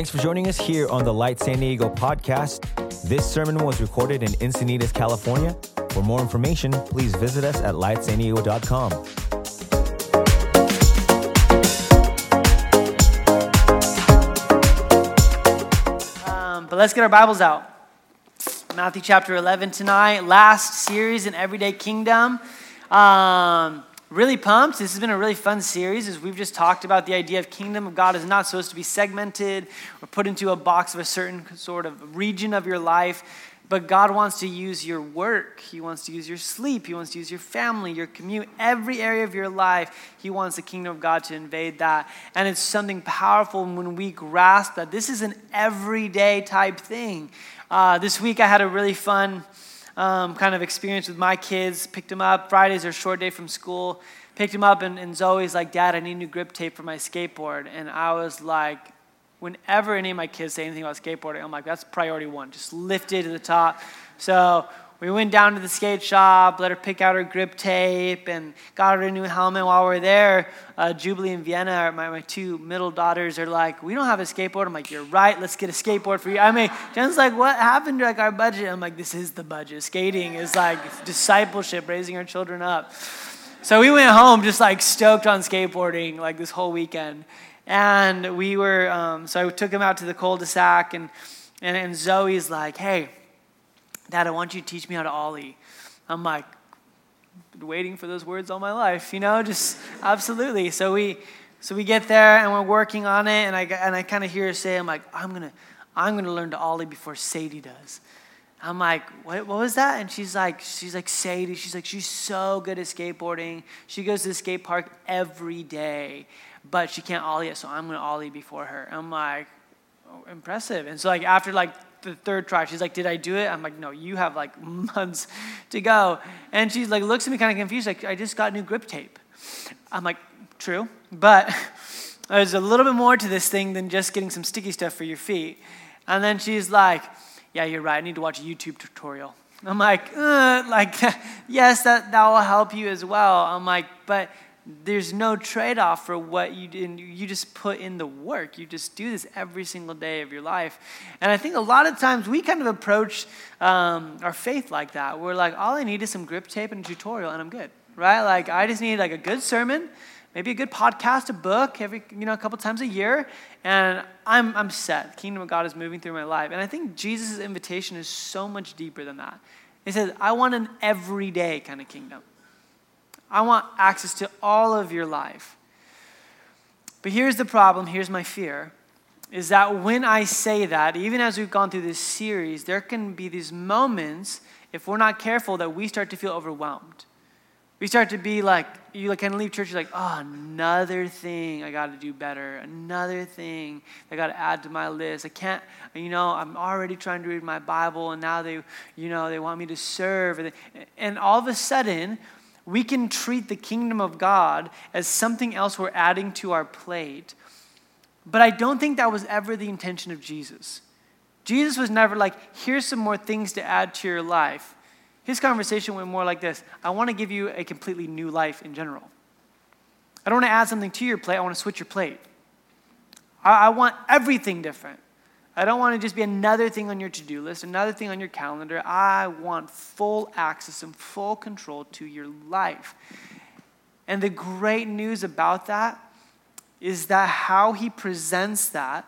Thanks for joining us here on the Light San Diego podcast. This sermon was recorded in Encinitas, California. For more information, please visit us at lightsandiego.com. But let's get our Bibles out. Matthew chapter 11 tonight, last series in Everyday Kingdom. Really pumped. This has been a really fun series as we've just talked about the idea of kingdom of God is not supposed to be segmented or put into a box of a certain sort of region of your life, but God wants to use your work. He wants to use your sleep. He wants to use your family, your commute, every area of your life. He wants the kingdom of God to invade that. And it's something powerful when we grasp that this is an everyday type thing. This week I had a really fun kind of experience with my kids. Picked them up. Fridays are short day from school. Picked them up and Zoe's like, "Dad, I need new grip tape for my skateboard." And I was like, whenever any of my kids say anything about skateboarding, I'm like, that's priority one. Just lift it to the top. So we went down to the skate shop, let her pick out her grip tape, and got her a new helmet. While we were there, Jubilee and Vienna, my two middle daughters, are like, "We don't have a skateboard." I'm like, "You're right. Let's get a skateboard for you." I mean, Jen's like, "What happened to like our budget?" I'm like, "This is the budget. Skating is like discipleship, raising our children up." So we went home just like stoked on skateboarding like this whole weekend. And we were, so I took him out to the cul-de-sac, and Zoe's like, "Hey, Dad, I want you to teach me how to ollie." I'm like, been waiting for those words all my life, you know, just absolutely. So we get there and we're working on it, and I kind of hear her say, I'm like, I'm gonna learn to ollie before Sadie does. I'm like, what was that? And she's like, "Sadie, she's so good at skateboarding. She goes to the skate park every day, but she can't ollie it, so I'm going to ollie before her." I'm like, "Oh, impressive." And so like after like the third try, she's like, "Did I do it?" I'm like, "No, you have like months to go." And she's like, looks at me kind of confused, like, "I just got new grip tape." I'm like, "True, but there's a little bit more to this thing than just getting some sticky stuff for your feet." And then she's like, "Yeah, you're right. I need to watch a YouTube tutorial." I'm like, "Yes, that will help you as well." I'm like, "But there's no trade-off for what you did. You just put in the work. You just do this every single day of your life." And I think a lot of times we kind of approach our faith like that. We're like, all I need is some grip tape and a tutorial and I'm good, right? Like I just need like a good sermon, maybe a good podcast, a book every, a couple times a year, and I'm set. The kingdom of God is moving through my life. And I think Jesus' invitation is so much deeper than that. He says, I want an everyday kind of kingdom. I want access to all of your life. But here's the problem, here's my fear, is that when I say that, even as we've gone through this series, there can be these moments, if we're not careful, that we start to feel overwhelmed. We start to be like, you kind of leave church, you're like, "Oh, another thing I got to do better, another thing I got to add to my list. I can't, I'm already trying to read my Bible, and now they want me to serve." And all of a sudden, we can treat the kingdom of God as something else we're adding to our plate. But I don't think that was ever the intention of Jesus. Jesus was never like, "Here's some more things to add to your life." His conversation went more like this: I want to give you a completely new life in general. I don't want to add something to your plate. I want to switch your plate. I want everything different. I don't want to just be another thing on your to-do list, another thing on your calendar. I want full access and full control to your life. And the great news about that is that how he presents that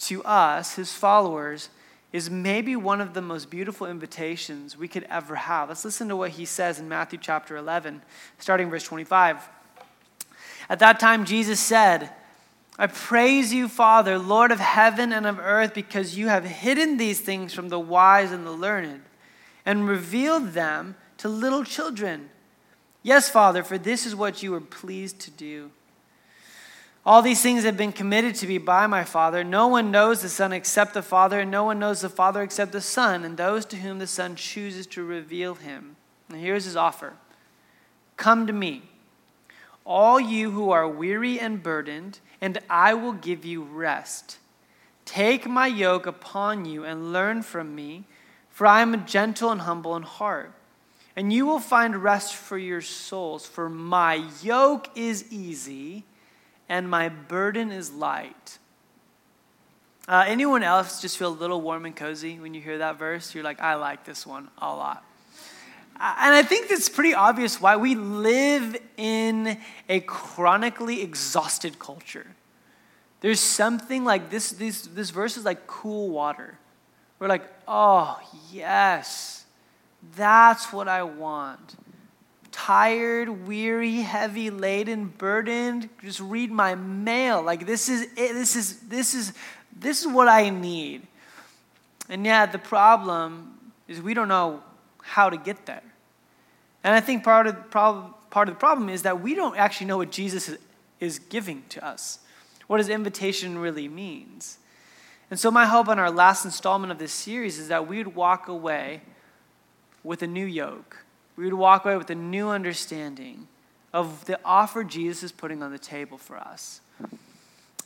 to us, his followers, is maybe one of the most beautiful invitations we could ever have. Let's listen to what he says in Matthew chapter 11, starting verse 25. "At that time, Jesus said, 'I praise you, Father, Lord of heaven and of earth, because you have hidden these things from the wise and the learned and revealed them to little children. Yes, Father, for this is what you were pleased to do. All these things have been committed to me by my Father. No one knows the Son except the Father, and no one knows the Father except the Son, and those to whom the Son chooses to reveal him.' And here's his offer. 'Come to me, all you who are weary and burdened, and I will give you rest. Take my yoke upon you and learn from me, for I am gentle and humble in heart, and you will find rest for your souls. For my yoke is easy and my burden is light.' Anyone else just feel a little warm and cozy when you hear that verse? You're like, I like this one a lot. And I think it's pretty obvious why. We live in a chronically exhausted culture. There's something like this verse is like cool water. We're like, oh, yes, that's what I want. Tired, weary, heavy, laden, burdened, just read my mail. Like this is it. This is what I need. And yeah, the problem is we don't know how to get there. And I think part of the problem is that we don't actually know what Jesus is giving to us, what his invitation really means. And so my hope on our last installment of this series is that we would walk away with a new yoke. We would walk away with a new understanding of the offer Jesus is putting on the table for us.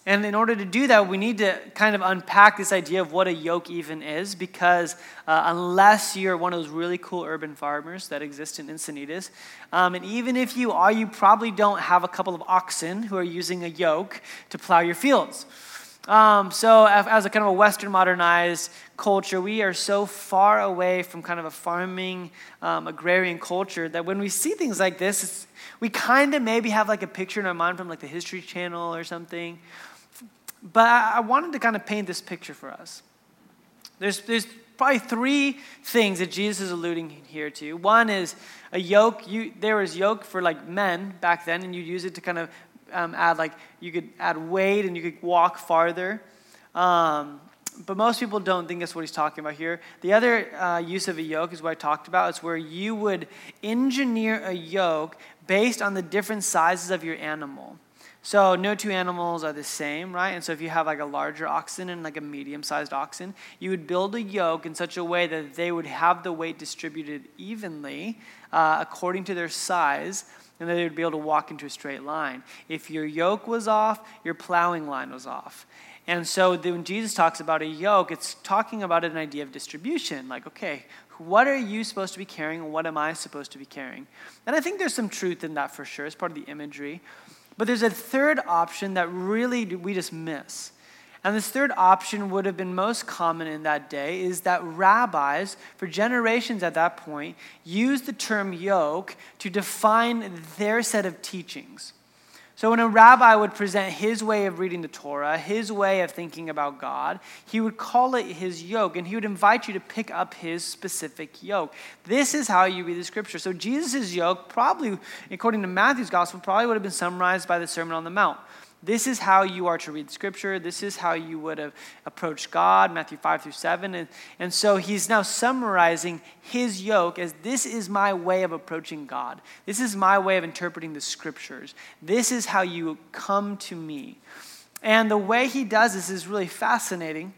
And in order to do that, we need to kind of unpack this idea of what a yoke even is, because unless you're one of those really cool urban farmers that exist in Encinitas, and even if you are, you probably don't have a couple of oxen who are using a yoke to plow your fields. So as a kind of a Western modernized culture, we are so far away from kind of a farming, agrarian culture that when we see things like this, we kind of maybe have like a picture in our mind from like the History Channel or something. But I wanted to kind of paint this picture for us. There's probably three things that Jesus is alluding here to. One is a yoke. There was yoke for like men back then, and you'd use it to kind of you could add weight and you could walk farther. But most people don't think that's what he's talking about here. The other use of a yoke is what I talked about. It's where you would engineer a yoke based on the different sizes of your animal. So no two animals are the same, right? And so if you have like a larger oxen and like a medium-sized oxen, you would build a yoke in such a way that they would have the weight distributed evenly according to their size, and that they would be able to walk into a straight line. If your yoke was off, your plowing line was off. And so when Jesus talks about a yoke, it's talking about an idea of distribution. Like, okay, what are you supposed to be carrying and what am I supposed to be carrying? And I think there's some truth in that for sure. It's part of the imagery. But there's a third option that really we just miss. And this third option would have been most common in that day is that rabbis, for generations at that point, used the term yoke to define their set of teachings. So when a rabbi would present his way of reading the Torah, his way of thinking about God, he would call it his yoke, and he would invite you to pick up his specific yoke. This is how you read the scripture. So Jesus' yoke probably, according to Matthew's gospel, probably would have been summarized by the Sermon on the Mount. This is how you are to read Scripture. This is how you would have approached God, Matthew 5-7. And so he's now summarizing his yoke as this is my way of approaching God. This is my way of interpreting the Scriptures. This is how you come to me. And the way he does this is really fascinating.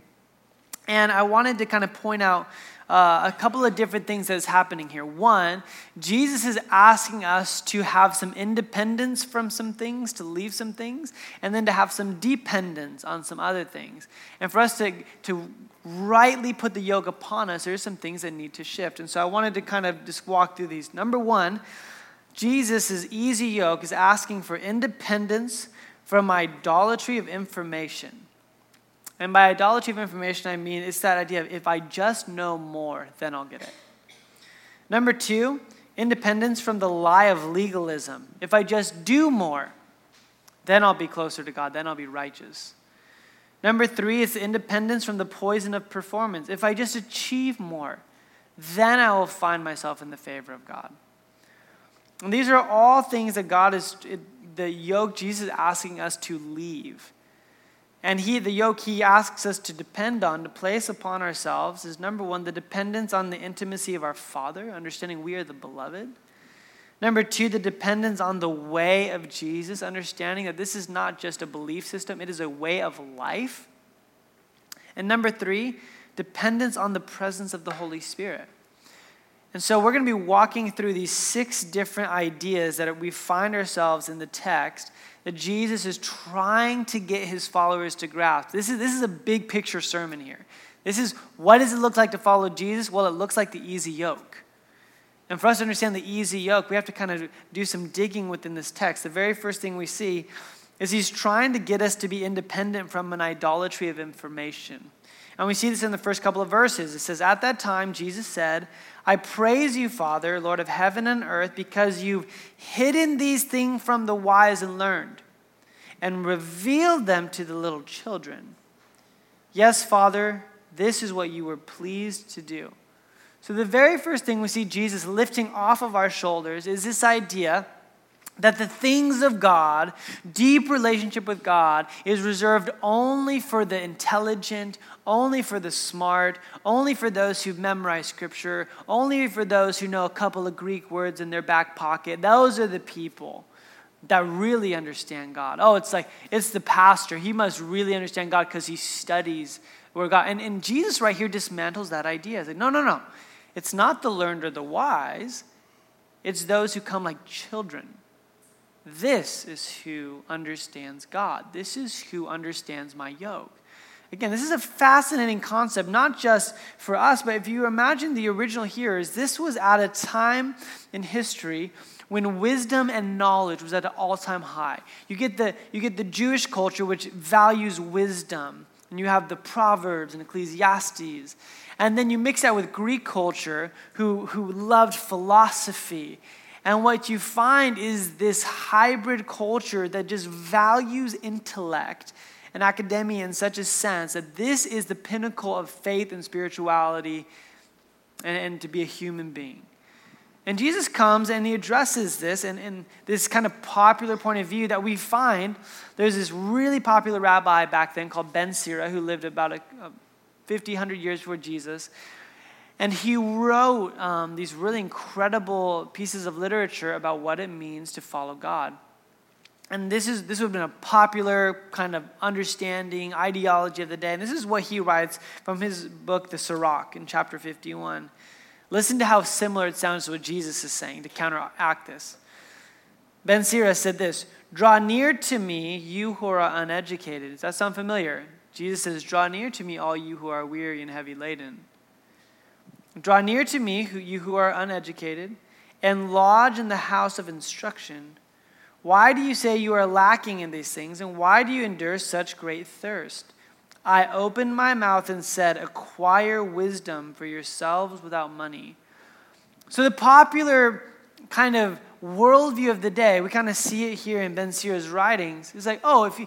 And I wanted to kind of point out a couple of different things that is happening here. One, Jesus is asking us to have some independence from some things, to leave some things, and then to have some dependence on some other things. And for us to rightly put the yoke upon us, there's some things that need to shift. And so I wanted to kind of just walk through these. Number one, Jesus' easy yoke is asking for independence from idolatry of information. And by idolatry of information, I mean it's that idea of if I just know more, then I'll get it. Number two, independence from the lie of legalism. If I just do more, then I'll be closer to God, then I'll be righteous. Number three, it's independence from the poison of performance. If I just achieve more, then I will find myself in the favor of God. And these are all things that God is, the yoke Jesus is asking us to leave. And the yoke he asks us to depend on, to place upon ourselves, is number one, the dependence on the intimacy of our Father, understanding we are the beloved. Number two, the dependence on the way of Jesus, understanding that this is not just a belief system, it is a way of life. And number three, dependence on the presence of the Holy Spirit. And so we're going to be walking through these six different ideas that we find ourselves in the text that Jesus is trying to get his followers to grasp. This is a big picture sermon here. This is, what does it look like to follow Jesus? Well, it looks like the easy yoke. And for us to understand the easy yoke, we have to kind of do some digging within this text. The very first thing we see is he's trying to get us to be independent from an idolatry of information. And we see this in the first couple of verses. It says, at that time, Jesus said, I praise you, Father, Lord of heaven and earth, because you've hidden these things from the wise and learned and revealed them to the little children. Yes, Father, this is what you were pleased to do. So the very first thing we see Jesus lifting off of our shoulders is this idea that the things of God, deep relationship with God, is reserved only for the intelligent, only for the smart, only for those who memorize Scripture, only for those who know a couple of Greek words in their back pocket. Those are the people that really understand God. Oh, it's like, it's the pastor. He must really understand God because he studies where God. And Jesus right here dismantles that idea. He's like, no. It's not the learned or the wise. It's those who come like children. This is who understands God. This is who understands my yoke. Again, this is a fascinating concept, not just for us, but if you imagine the original hearers, this was at a time in history when wisdom and knowledge was at an all-time high. You get the Jewish culture, which values wisdom, and you have the Proverbs and Ecclesiastes. And then you mix that with Greek culture, who loved philosophy. And what you find is this hybrid culture that just values intellect and academia in such a sense that this is the pinnacle of faith and spirituality and to be a human being. And Jesus comes and he addresses this and this kind of popular point of view that we find. There's this really popular rabbi back then called Ben Sira who lived about 100 years before Jesus. And he wrote these really incredible pieces of literature about what it means to follow God. And this would have been a popular kind of understanding, ideology of the day. And this is what he writes from his book, The Sirach, in chapter 51. Listen to how similar it sounds to what Jesus is saying to counteract this. Ben Sira said this, draw near to me, you who are uneducated. Does that sound familiar? Jesus says, draw near to me, all you who are weary and heavy laden. Draw near to me, you who are uneducated, and lodge in the house of instruction. Why do you say you are lacking in these things, and why do you endure such great thirst? I opened my mouth and said, acquire wisdom for yourselves without money. So the popular kind of worldview of the day, we kind of see it here in Ben Sira's writings. It's like, oh, if you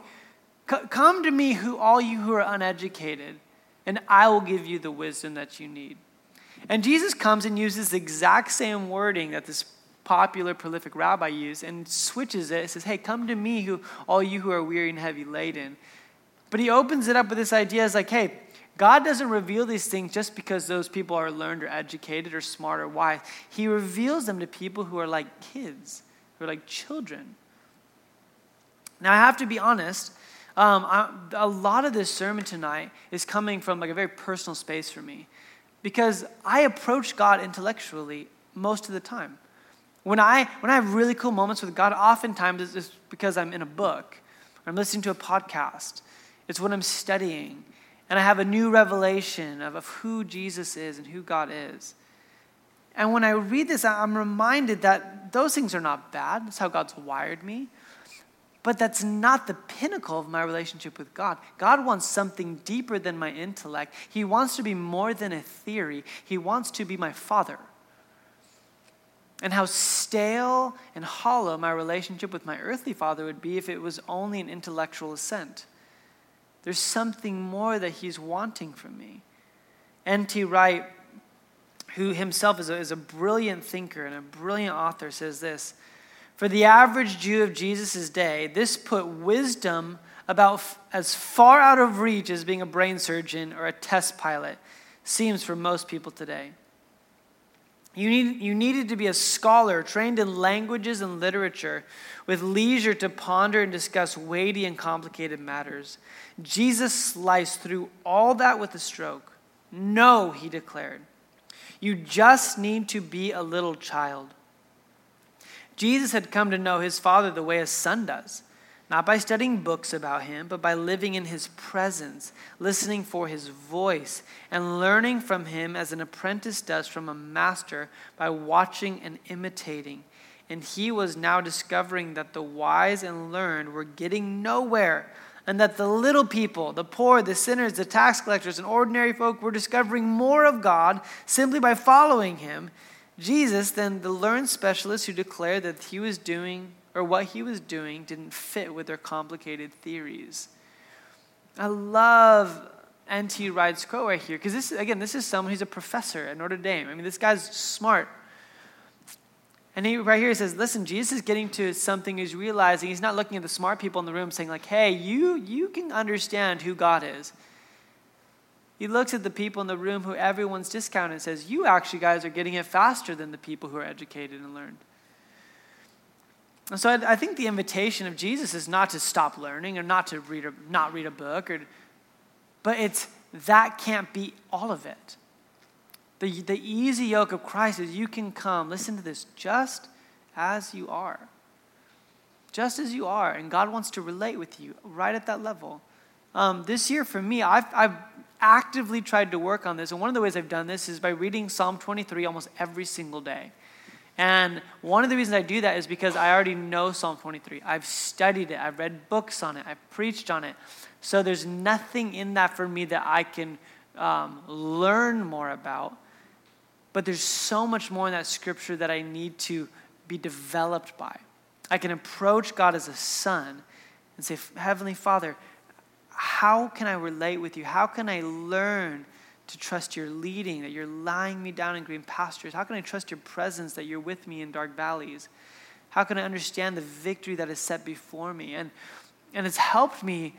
come to me, all you who are uneducated, and I will give you the wisdom that you need. And Jesus comes and uses the exact same wording that this popular, prolific rabbi used and switches it. It says, hey, come to me, all you who are weary and heavy laden. But he opens it up with this idea. It's like, hey, God doesn't reveal these things just because those people are learned or educated or smart or wise. He reveals them to people who are like kids, who are like children. Now, I have to be honest. A lot of this sermon tonight is coming from like a very personal space for me. Because I approach God intellectually most of the time. When I have really cool moments with God, oftentimes it's because I'm in a book, or I'm listening to a podcast. It's when I'm studying, and I have a new revelation of who Jesus is and who God is. And when I read this, I'm reminded that those things are not bad. That's how God's wired me. But that's not the pinnacle of my relationship with God. God wants something deeper than my intellect. He wants to be more than a theory. He wants to be my Father. And how stale and hollow my relationship with my earthly father would be if it was only an intellectual assent. There's something more that he's wanting from me. N.T. Wright, who himself is a brilliant thinker and a brilliant author, says this, for the average Jew of Jesus' day, this put wisdom about as far out of reach as being a brain surgeon or a test pilot seems for most people today. You needed to be a scholar trained in languages and literature with leisure to ponder and discuss weighty and complicated matters. Jesus sliced through all that with a stroke. No, he declared. You just need to be a little child. Jesus had come to know his Father the way a son does, not by studying books about him, but by living in his presence, listening for his voice, and learning from him as an apprentice does from a master by watching and imitating. and he was now discovering that the wise and learned were getting nowhere, and that the little people, the poor, the sinners, the tax collectors, and ordinary folk were discovering more of God simply by following him. Jesus, then the learned specialist who declared that he was doing, or what he was doing, didn't fit with their complicated theories. I love N.T. Wright's quote right here, because this is someone who's a professor at Notre Dame. I mean, this guy's smart. And he right here says, listen, Jesus is getting to something he's realizing. He's not looking at the smart people in the room saying like, hey, you can understand who God is. He looks at the people in the room who everyone's discounted and says, you actually guys are getting it faster than the people who are educated and learned. And so I think the invitation of Jesus is not to stop learning or not to not read a book, but it's that can't be all of it. The easy yoke of Christ is you can come, listen to this, just as you are. Just as you are. And God wants to relate with you right at that level. This year for me, I've actively tried to work on this. And one of the ways I've done this is by reading Psalm 23 almost every single day. And one of the reasons I do that is because I already know Psalm 23. I've studied it. I've read books on it. I've preached on it. So there's nothing in that for me that I can learn more about. But there's so much more in that scripture that I need to be developed by. I can approach God as a son and say, Heavenly Father, how can I relate with you? How can I learn to trust your leading, that you're lying me down in green pastures? How can I trust your presence, that you're with me in dark valleys? How can I understand the victory that is set before me? And it's helped me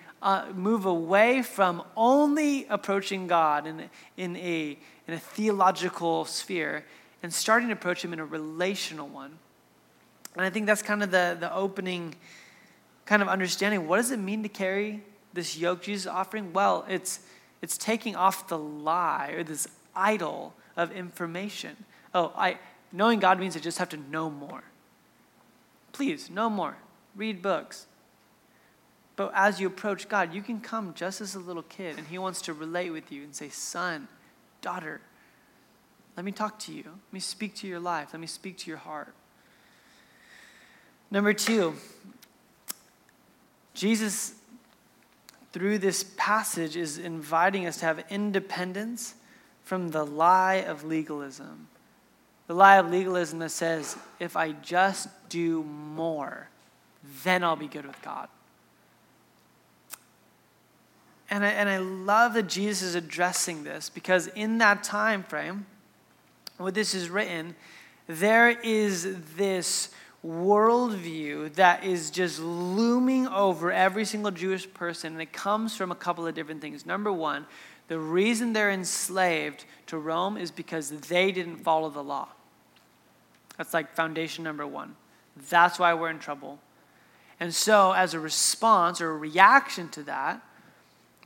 move away from only approaching God in a theological sphere and starting to approach him in a relational one. And I think that's kind of the opening kind of understanding. What does it mean to carry this yoke Jesus is offering? Well, it's taking off the lie or this idol of information. Knowing God means I just have to know more. Please, know more. Read books. But as you approach God, you can come just as a little kid, and he wants to relate with you and say, son, daughter, let me talk to you. Let me speak to your life. Let me speak to your heart. Number two, Jesus, through this passage, is inviting us to have independence from the lie of legalism. The lie of legalism that says, if I just do more, then I'll be good with God. And I love that Jesus is addressing this, because in that time frame, when this is written, there is this worldview that is just looming over every single Jewish person, and it comes from a couple of different things. Number one, the reason they're enslaved to Rome is because they didn't follow the law. That's like foundation number one. That's why we're in trouble. And so as a response or a reaction to that,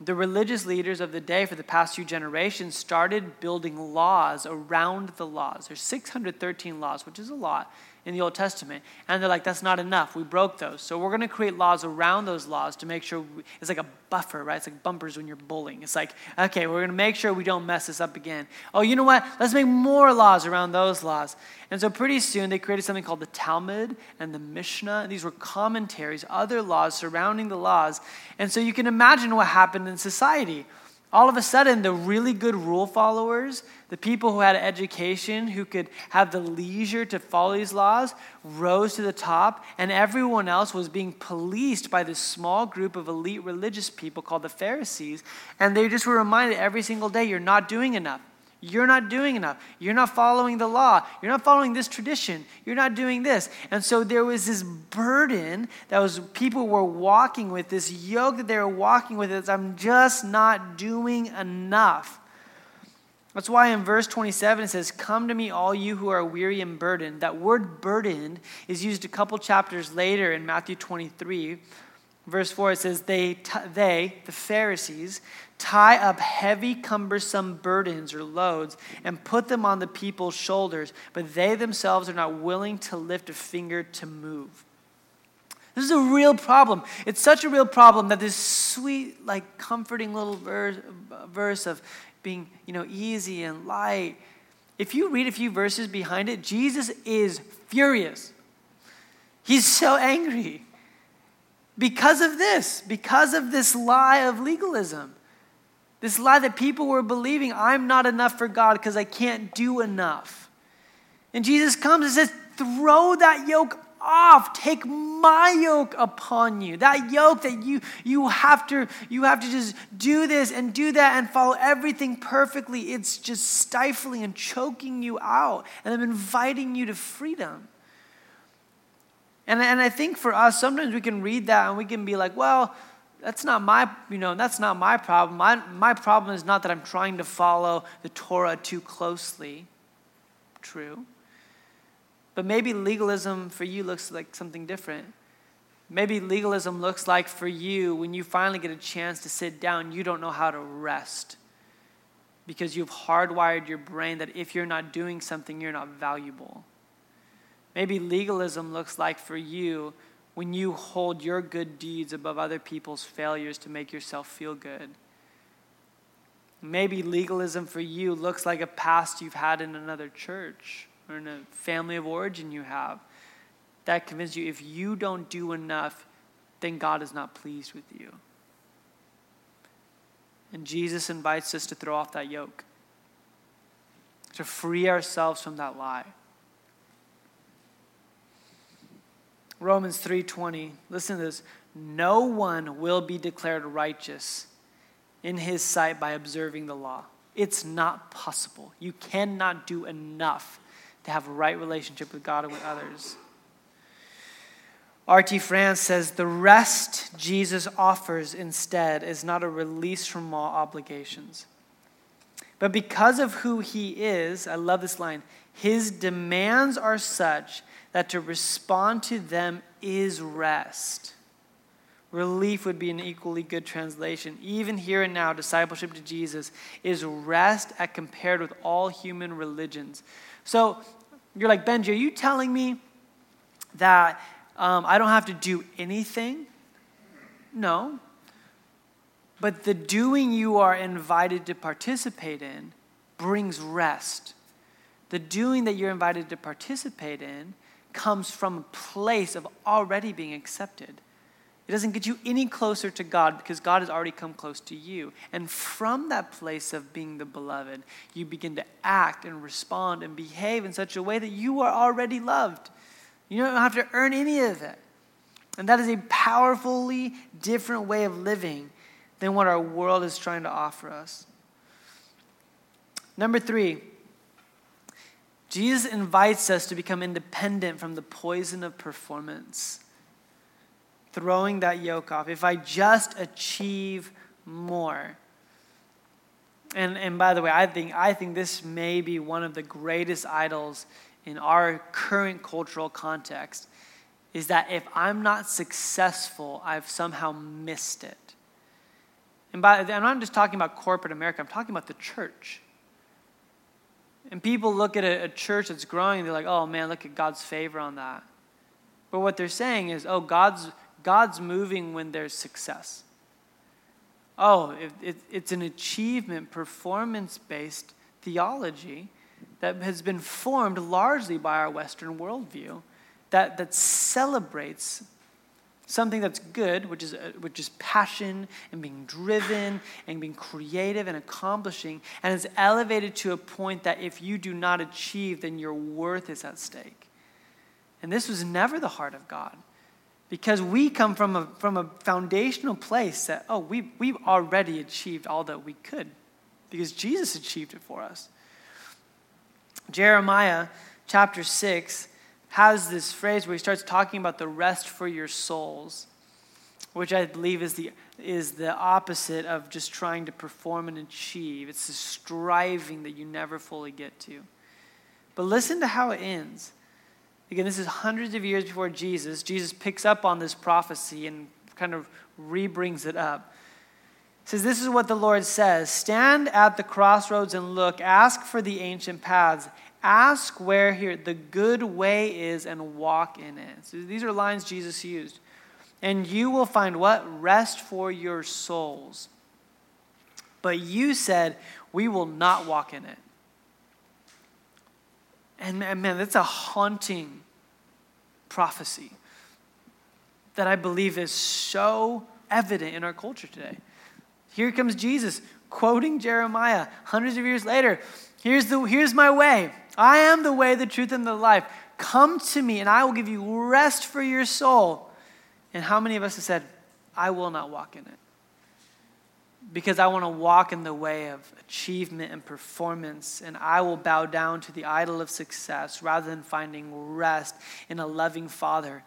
the religious leaders of the day for the past few generations started building laws around the laws. There's 613 laws, which is a lot, in the Old Testament. And they're like, that's not enough. We broke those. So we're going to create laws around those laws to make sure it's like a buffer, right? It's like bumpers when you're bowling. It's like, okay, we're going to make sure we don't mess this up again. Oh, you know what? Let's make more laws around those laws. And so pretty soon they created something called the Talmud and the Mishnah. These were commentaries, other laws surrounding the laws. And so you can imagine what happened in society. All of a sudden, the really good rule followers, the people who had education, who could have the leisure to follow these laws, rose to the top, and everyone else was being policed by this small group of elite religious people called the Pharisees, and they just were reminded every single day, you're not doing enough. You're not doing enough. You're not following the law. You're not following this tradition. You're not doing this. And so there was this burden that was people were walking with, this yoke that they were walking with. It's, I'm just not doing enough. That's why in verse 27 it says, come to me all you who are weary and burdened. That word burdened is used a couple chapters later in Matthew 23. Verse 4, it says, the Pharisees, tie up heavy, cumbersome burdens or loads and put them on the people's shoulders, but they themselves are not willing to lift a finger to move. This is a real problem. It's such a real problem that this sweet, like, comforting little verse of being, easy and light, if you read a few verses behind it, Jesus is furious. He's so angry because of this lie of legalism, this lie that people were believing, I'm not enough for God because I can't do enough. And Jesus comes and says, throw that yoke off. Take my yoke upon you. That yoke that you have to just do this and do that and follow everything perfectly. It's just stifling and choking you out. And I'm inviting you to freedom. And I think for us, sometimes we can read that and we can be like, well, that's not my problem. My problem is not that I'm trying to follow the Torah too closely. True. But maybe legalism for you looks like something different. Maybe legalism looks like for you, when you finally get a chance to sit down, you don't know how to rest because you've hardwired your brain that if you're not doing something, you're not valuable. Maybe legalism looks like for you when you hold your good deeds above other people's failures to make yourself feel good. Maybe legalism for you looks like a past you've had in another church or in a family of origin you have that convinces you if you don't do enough, then God is not pleased with you. And Jesus invites us to throw off that yoke, to free ourselves from that lie. Romans 3:20, listen to this. No one will be declared righteous in his sight by observing the law. It's not possible. You cannot do enough to have a right relationship with God and with others. R.T. France says, the rest Jesus offers instead is not a release from all obligations. But because of who he is, I love this line, his demands are such that to respond to them is rest. Relief would be an equally good translation. Even here and now, discipleship to Jesus is rest as compared with all human religions. So you're like, Benji, are you telling me that I don't have to do anything? No. But the doing you are invited to participate in brings rest. The doing that you're invited to participate in comes from a place of already being accepted. It doesn't get you any closer to God because God has already come close to you. And from that place of being the beloved, you begin to act and respond and behave in such a way that you are already loved. You don't have to earn any of it. And that is a powerfully different way of living than what our world is trying to offer us. Number 3, Jesus invites us to become independent from the poison of performance. Throwing that yoke off. If I just achieve more. And by the way, I think this may be one of the greatest idols in our current cultural context, is that if I'm not successful, I've somehow missed it. And I'm not just talking about corporate America, I'm talking about the church. And people look at a church that's growing and they're like, oh man, look at God's favor on that. But what they're saying is, oh, God's moving when there's success. Oh, it's an achievement, performance-based theology that has been formed largely by our Western worldview that celebrates something that's good, which is passion and being driven and being creative and accomplishing, and is elevated to a point that if you do not achieve, then your worth is at stake. And this was never the heart of God, because we come from a foundational place that, oh, we've already achieved all that we could because Jesus achieved it for us. Jeremiah chapter 6 has this phrase where he starts talking about the rest for your souls, which I believe is the opposite of just trying to perform and achieve. It's the striving that you never fully get to. But listen to how it ends. Again, this is hundreds of years before Jesus. Jesus picks up on this prophecy and kind of re-brings it up. It says, this is what the Lord says. Stand at the crossroads and look. Ask for the ancient paths. Ask where here the good way is and walk in it. So these are lines Jesus used. And you will find what? Rest for your souls. But you said, we will not walk in it. And man, that's a haunting prophecy. that I believe is so evident in our culture today. Here comes Jesus quoting Jeremiah hundreds of years later. Here's my way. I am the way, the truth, and the life. Come to me, and I will give you rest for your soul. And how many of us have said, I will not walk in it? Because I want to walk in the way of achievement and performance, and I will bow down to the idol of success rather than finding rest in a loving Father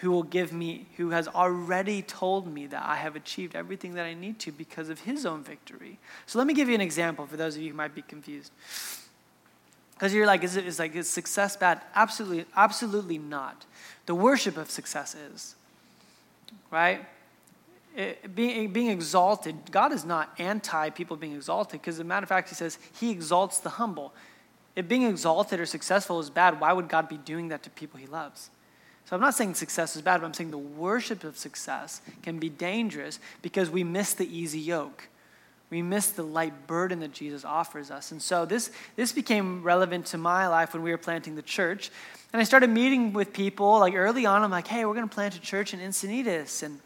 who will give me, who has already told me that I have achieved everything that I need to because of his own victory. So let me give you an example for those of you who might be confused. Because you're like, is success bad? Absolutely not. The worship of success is, right? Being exalted, God is not anti people being exalted, because as a matter of fact, he says he exalts the humble. If being exalted or successful is bad, why would God be doing that to people he loves? So I'm not saying success is bad, but I'm saying the worship of success can be dangerous because we miss the easy yoke. We miss the light burden that Jesus offers us. And so this became relevant to my life when we were planting the church. And I started meeting with people like early on. I'm like, hey, we're going to plant a church in Encinitas. And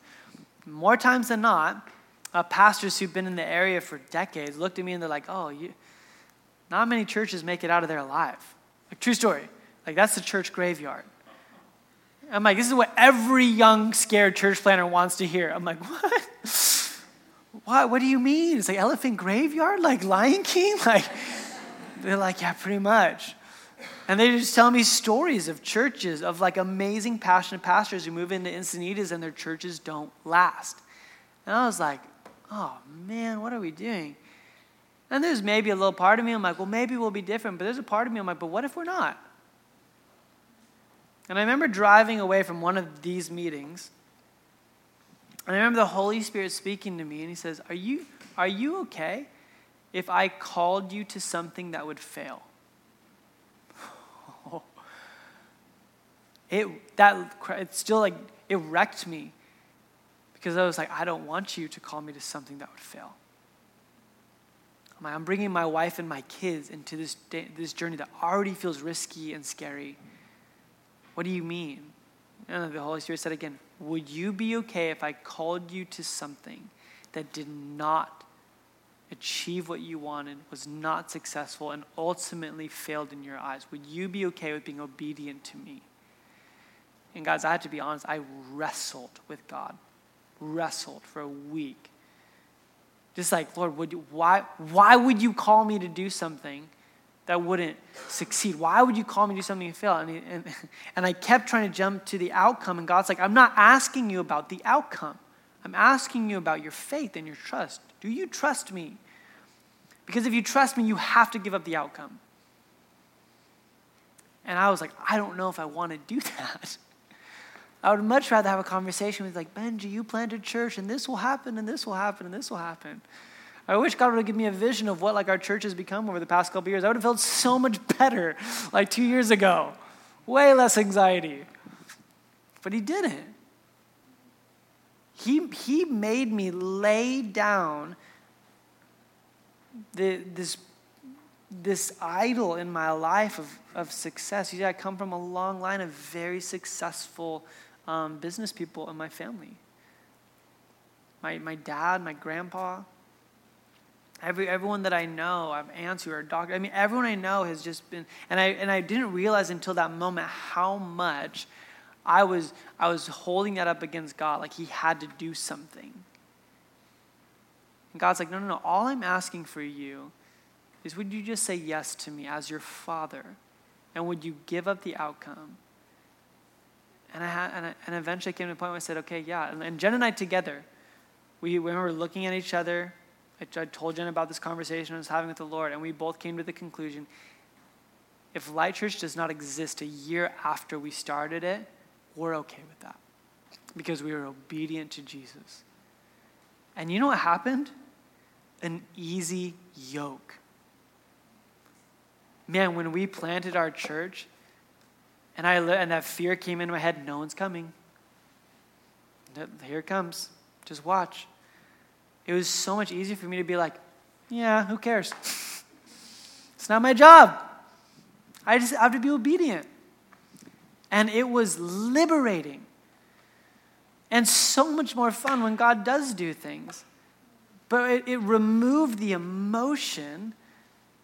more times than not, pastors who've been in the area for decades looked at me and they're like, oh, not many churches make it out of there alive. Like, true story. Like, that's the church graveyard. I'm like, this is what every young, scared church planter wants to hear. I'm like, what? What do you mean? It's like elephant graveyard? Like Lion King? Like, they're like, yeah, pretty much. And they just tell me stories of churches, of like amazing, passionate pastors who move into Encinitas and their churches don't last. And I was like, oh man, what are we doing? And there's maybe a little part of me, I'm like, well, maybe we'll be different. But there's a part of me, I'm like, but what if we're not? And I remember driving away from one of these meetings. And I remember the Holy Spirit speaking to me and he says, are you okay if I called you to something that would fail? It's still like, it wrecked me because I was like, I don't want you to call me to something that would fail. I'm bringing my wife and my kids into this journey that already feels risky and scary. What do you mean? And the Holy Spirit said again, would you be okay if I called you to something that did not achieve what you wanted, was not successful, and ultimately failed in your eyes? Would you be okay with being obedient to me? And guys, I have to be honest, I wrestled with God. Wrestled for a week. Just like, Lord, why would you call me to do something that wouldn't succeed? Why would you call me to do something and fail? And I kept trying to jump to the outcome, and God's like, I'm not asking you about the outcome. I'm asking you about your faith and your trust. Do you trust me? Because if you trust me, you have to give up the outcome. And I was like, I don't know if I want to do that. I would much rather have a conversation with like, Benji, you planted church and this will happen and this will happen and this will happen. I wish God would have given me a vision of what like our church has become over the past couple of years. I would have felt so much better like 2 years ago. Way less anxiety. But he didn't. He made me lay down this idol in my life of success. You see, I come from a long line of very successful business people in my family. My dad, my grandpa, everyone that I know, I have aunts who are doctors. I mean, everyone I know has just been, and I didn't realize until that moment how much I was holding that up against God, like he had to do something. And God's like, no, all I'm asking for you is would you just say yes to me as your father? And would you give up the outcome? And I eventually came to a point where I said, okay, yeah. And Jen and I together, we were looking at each other. I told Jen about this conversation I was having with the Lord, and we both came to the conclusion, if Light Church does not exist a year after we started it, we're okay with that because we were obedient to Jesus. And you know what happened? An easy yoke. Man, when we planted our church, and that fear came into my head, no one's coming. Here it comes. Just watch. It was so much easier for me to be like, yeah, who cares? It's not my job. I have to be obedient. And it was liberating. And so much more fun when God does do things. But it removed the emotion,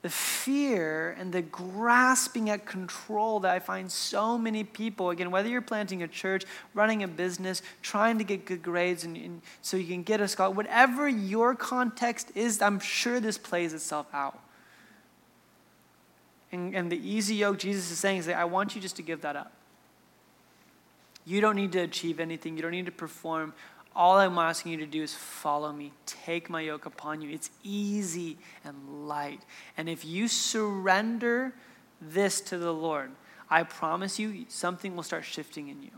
the fear, and the grasping at control that I find so many people, again, whether you're planting a church, running a business, trying to get good grades and so you can get a scholarship, whatever your context is, I'm sure this plays itself out. And the easy yoke Jesus is saying is that I want you just to give that up. You don't need to achieve anything. You don't need to perform. All I'm asking you to do is follow me. Take my yoke upon you. It's easy and light. And if you surrender this to the Lord, I promise you something will start shifting in you.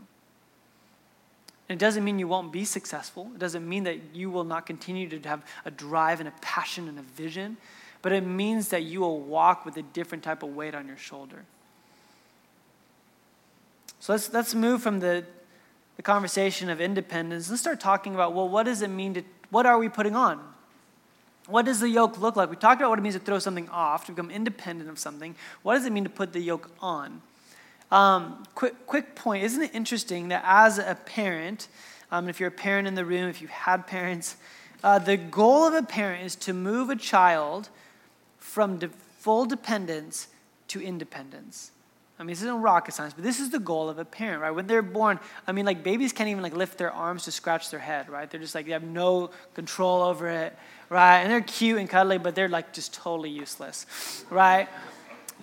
And it doesn't mean you won't be successful. It doesn't mean that you will not continue to have a drive and a passion and a vision. But it means that you will walk with a different type of weight on your shoulder. So let's move from the conversation of independence. Let's start talking about, well, what does it mean to, what are we putting on? What does the yoke look like? We talked about what it means to throw something off, to become independent of something. What does it mean to put the yoke on? Quick point. Isn't it interesting that as a parent, if you're a parent in the room, if you had parents, the goal of a parent is to move a child from full dependence to independence. I mean, this isn't rocket science, but this is the goal of a parent, right? When they're born, I mean, like, babies can't even, like, lift their arms to scratch their head, right? They're just, like, they have no control over it, right? And they're cute and cuddly, but they're, like, just totally useless, right?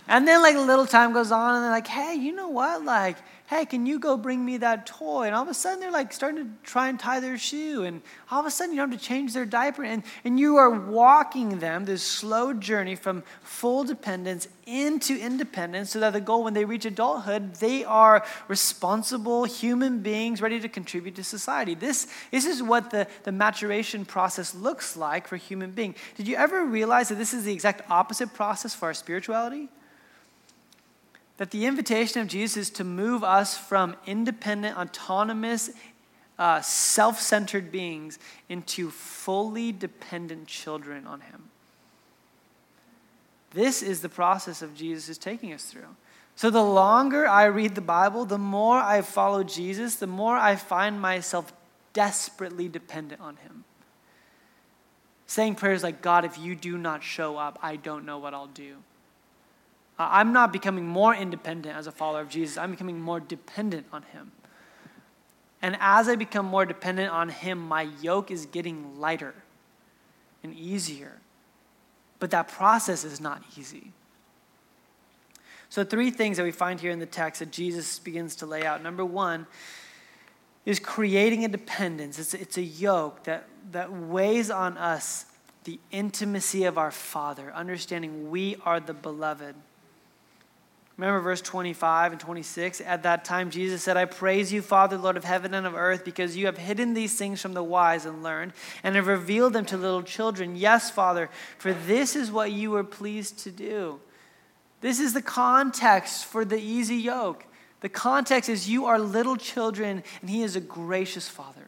And then, like, a little time goes on, and they're like, hey, you know what? Like, hey, can you go bring me that toy? And all of a sudden, they're, like, starting to try and tie their shoe. And all of a sudden, you don't have to change their diaper. And you are walking them this slow journey from full dependence into independence so that the goal, when they reach adulthood, they are responsible human beings ready to contribute to society. This is what the maturation process looks like for human being. Did you ever realize that this is the exact opposite process for our spirituality? That the invitation of Jesus is to move us from independent, autonomous, self-centered beings into fully dependent children on him. This is the process of Jesus is taking us through. So the longer I read the Bible, the more I follow Jesus, the more I find myself desperately dependent on him. Saying prayers like, God, if you do not show up, I don't know what I'll do. I'm not becoming more independent as a follower of Jesus. I'm becoming more dependent on him. And as I become more dependent on him, my yoke is getting lighter and easier. But that process is not easy. So three things that we find here in the text that Jesus begins to lay out. Number one is creating a dependence. It's a yoke that weighs on us the intimacy of our Father, understanding we are the beloved. Remember verse 25 and 26, at that time Jesus said, I praise you, Father, Lord of heaven and of earth, because you have hidden these things from the wise and learned and have revealed them to little children. Yes, Father, for this is what you were pleased to do. This is the context for the easy yoke. The context is you are little children and he is a gracious Father.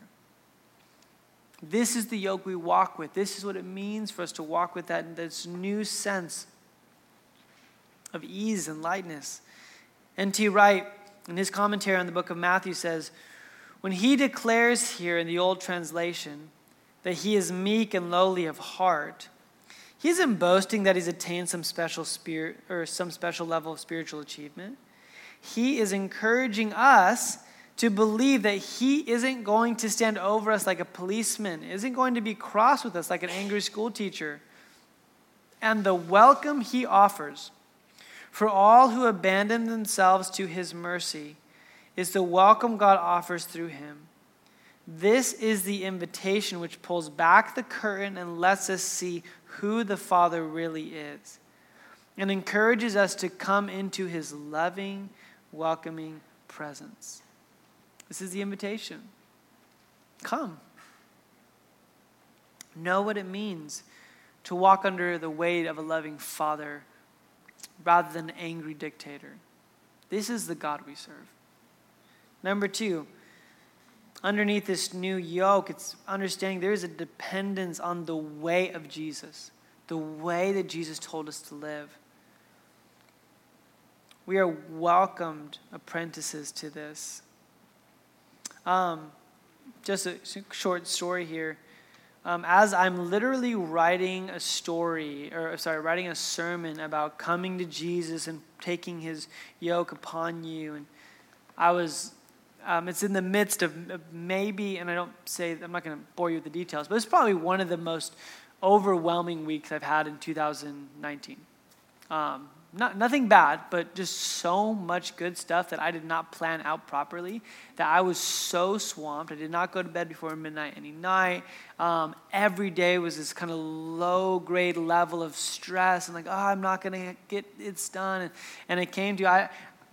This is the yoke we walk with. This is what it means for us to walk with that, this new sense of ease and lightness. N.T. Wright, in his commentary on the book of Matthew, says, when he declares here in the old translation that he is meek and lowly of heart, he isn't boasting that he's attained some special spirit or some special level of spiritual achievement. He is encouraging us to believe that he isn't going to stand over us like a policeman, isn't going to be cross with us like an angry school teacher. And the welcome he offers for all who abandon themselves to his mercy is the welcome God offers through him. This is the invitation which pulls back the curtain and lets us see who the Father really is and encourages us to come into his loving, welcoming presence. This is the invitation. Come. Know what it means to walk under the weight of a loving Father rather than an angry dictator. This is the God we serve. Number two, underneath this new yoke, it's understanding there is a dependence on the way of Jesus, the way that Jesus told us to live. We are welcomed apprentices to this. just a short story here. As I'm literally writing a sermon about coming to Jesus and taking his yoke upon you. And I was, it's in the midst of maybe, and I'm not going to bore you with the details, but it's probably one of the most overwhelming weeks I've had in 2019. Nothing bad, but just so much good stuff that I did not plan out properly, that I was so swamped. I did not go to bed before midnight any night. Every day was this kind of low-grade level of stress and like, oh, I'm not going to get it done. And it came to,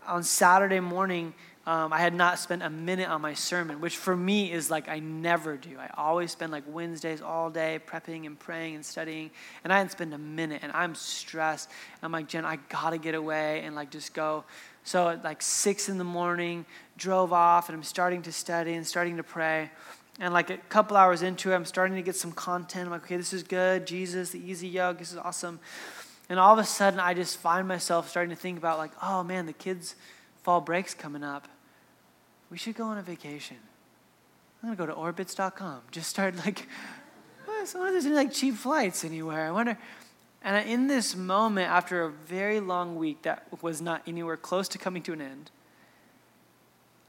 on Saturday morning, I had not spent a minute on my sermon, which for me is like I never do. I always spend like Wednesdays all day prepping and praying and studying, and I didn't spend a minute, and I'm stressed. I'm like, Jen, I got to get away and like just go. So at like 6 in the morning, drove off, and I'm starting to study and starting to pray. And like a couple hours into it, I'm starting to get some content. I'm like, okay, this is good. Jesus, the easy yoke, this is awesome. And all of a sudden, I just find myself starting to think about like, oh man, the kids' fall break's coming up. We should go on a vacation. I'm going to go to orbitz.com. Just start like, well, so there's any like cheap flights anywhere. I wonder. And in this moment, after a very long week that was not anywhere close to coming to an end,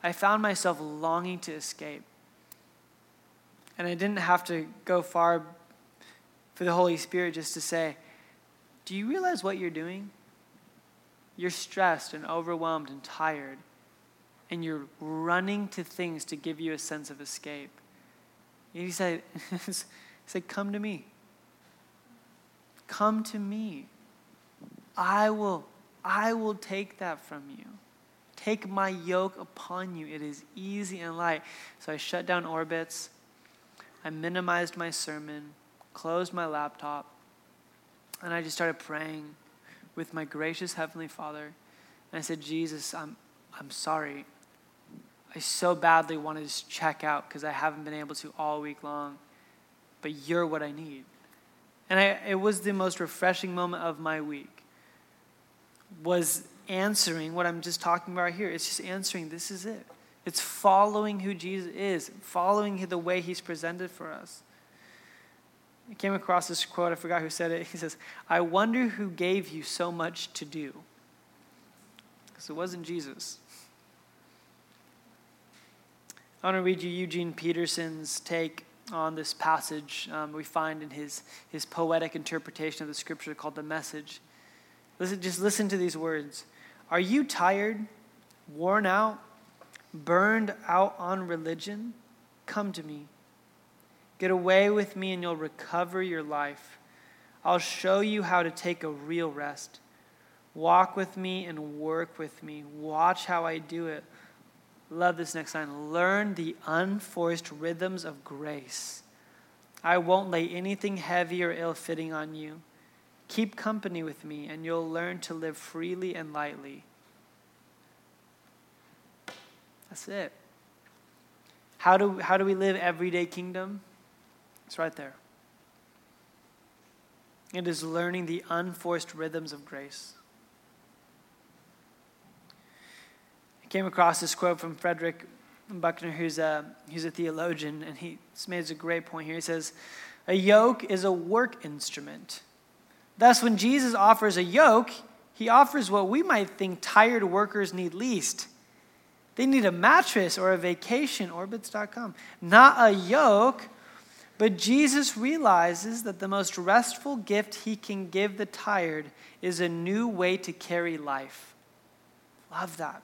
I found myself longing to escape. And I didn't have to go far for the Holy Spirit just to say, do you realize what you're doing? You're stressed and overwhelmed and tired. And you're running to things to give you a sense of escape. He said, come to me. Come to me. I will take that from you. Take my yoke upon you. It is easy and light. So I shut down Orbitz. I minimized my sermon, closed my laptop, and I just started praying with my gracious Heavenly Father. And I said, Jesus, I'm sorry. I so badly want to just check out because I haven't been able to all week long, but you're what I need. And it was the most refreshing moment of my week, was answering what I'm just talking about here. It's just answering, this is it. It's following who Jesus is, following the way he's presented for us. I came across this quote, I forgot who said it. He says, I wonder who gave you so much to do. Because it wasn't Jesus. I want to read you Eugene Peterson's take on this passage we find in his poetic interpretation of the scripture called The Message. Just listen to these words. Are you tired, worn out, burned out on religion? Come to me. Get away with me and you'll recover your life. I'll show you how to take a real rest. Walk with me and work with me. Watch how I do it. Love this next line. Learn the unforced rhythms of grace. I won't lay anything heavy or ill-fitting on you. Keep company with me, and you'll learn to live freely and lightly. That's it. How do we live everyday kingdom? It's right there. It is learning the unforced rhythms of grace. I came across this quote from Frederick Buechner, who's a theologian, and he makes a great point here. He says, a yoke is a work instrument. Thus, when Jesus offers a yoke, he offers what we might think tired workers need least. They need a mattress or a vacation, orbitz.com. Not a yoke, but Jesus realizes that the most restful gift he can give the tired is a new way to carry life. Love that.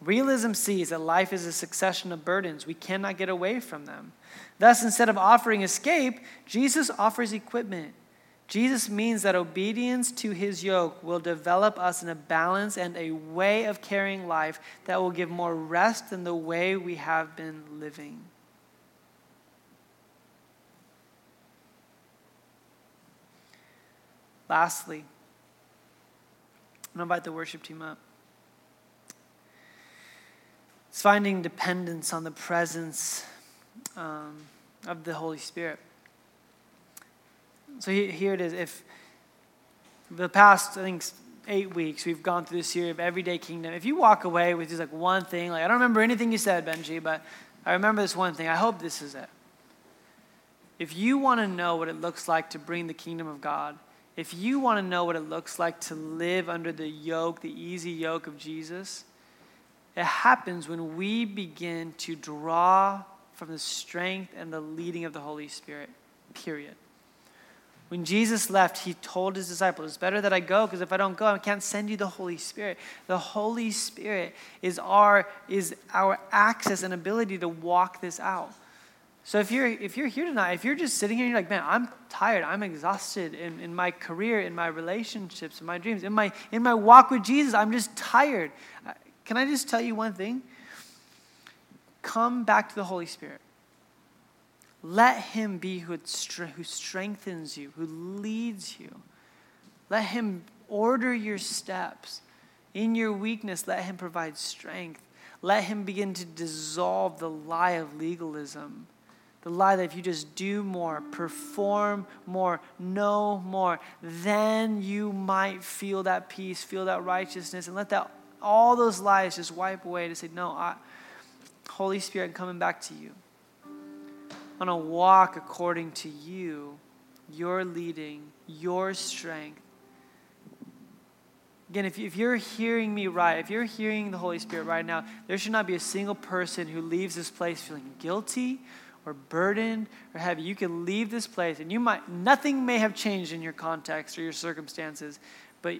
Realism sees that life is a succession of burdens. We cannot get away from them. Thus, instead of offering escape, Jesus offers equipment. Jesus means that obedience to his yoke will develop us in a balance and a way of carrying life that will give more rest than the way we have been living. Lastly, I'm going to invite the worship team up. It's finding dependence on the presence of the Holy Spirit. So here it is. If the past, I think, 8 weeks, we've gone through this series of Everyday Kingdom. If you walk away with just like one thing, like I don't remember anything you said, Benji, but I remember this one thing. I hope this is it. If you want to know what it looks like to bring the kingdom of God, if you want to know what it looks like to live under the yoke, the easy yoke of Jesus, it happens when we begin to draw from the strength and the leading of the Holy Spirit, period. When Jesus left, he told his disciples, it's better that I go, because if I don't go, I can't send you the Holy Spirit. The Holy Spirit is our access and ability to walk this out. So if you're here tonight, if you're just sitting here and you're like, man, I'm tired, I'm exhausted in my career, in my relationships, in my dreams, in my walk with Jesus, I'm just tired. Can I just tell you one thing? Come back to the Holy Spirit. Let him be who strengthens you, who leads you. Let him order your steps. In your weakness, let him provide strength. Let him begin to dissolve the lie of legalism. The lie that if you just do more, perform more, know more, then you might feel that peace, feel that righteousness, and let that all those lies just wipe away to say, no, Holy Spirit, I'm coming back to you. I'm going to walk according to you, your leading, your strength. Again, if you're hearing me right, if you're hearing the Holy Spirit right now, there should not be a single person who leaves this place feeling guilty or burdened or heavy. You can leave this place and nothing may have changed in your context or your circumstances, but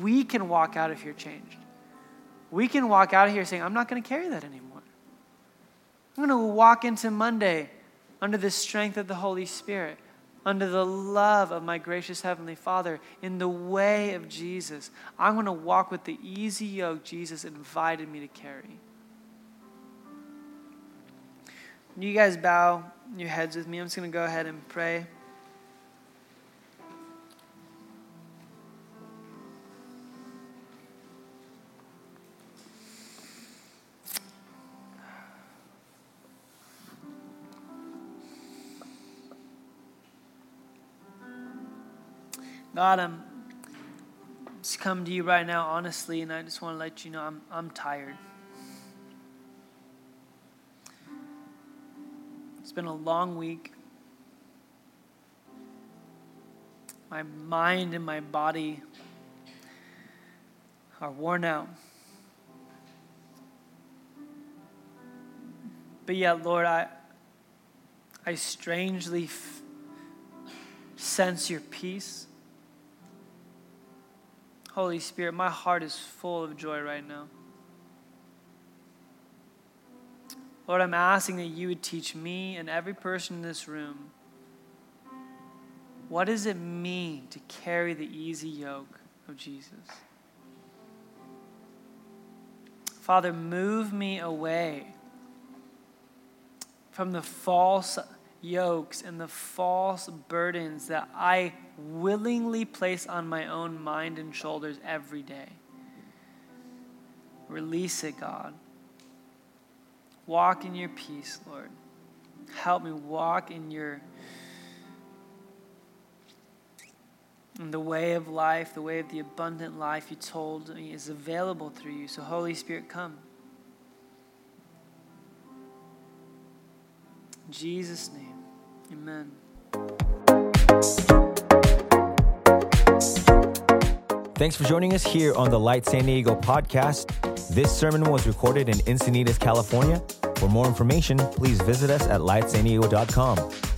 we can walk out of here changed. We can walk out of here saying, I'm not going to carry that anymore. I'm going to walk into Monday under the strength of the Holy Spirit, under the love of my gracious Heavenly Father, in the way of Jesus. I'm going to walk with the easy yoke Jesus invited me to carry. You guys bow your heads with me. I'm just going to go ahead and pray. God, I'm just come to you right now, honestly, and I just want to let you know I'm tired. It's been a long week. My mind and my body are worn out. But yet, Lord, I strangely sense your peace. Holy Spirit, my heart is full of joy right now. Lord, I'm asking that you would teach me and every person in this room, what does it mean to carry the easy yoke of Jesus? Father, move me away from the false yokes and the false burdens that I willingly place on my own mind and shoulders every day. Release it, God. Walk in your peace, Lord. Help me walk in the way of life, the way of the abundant life you told me is available through you. So Holy Spirit, come. In Jesus' name, amen. Thanks for joining us here on the Light San Diego podcast. This sermon was recorded in Encinitas, California. For more information, please visit us at lightsandiego.com.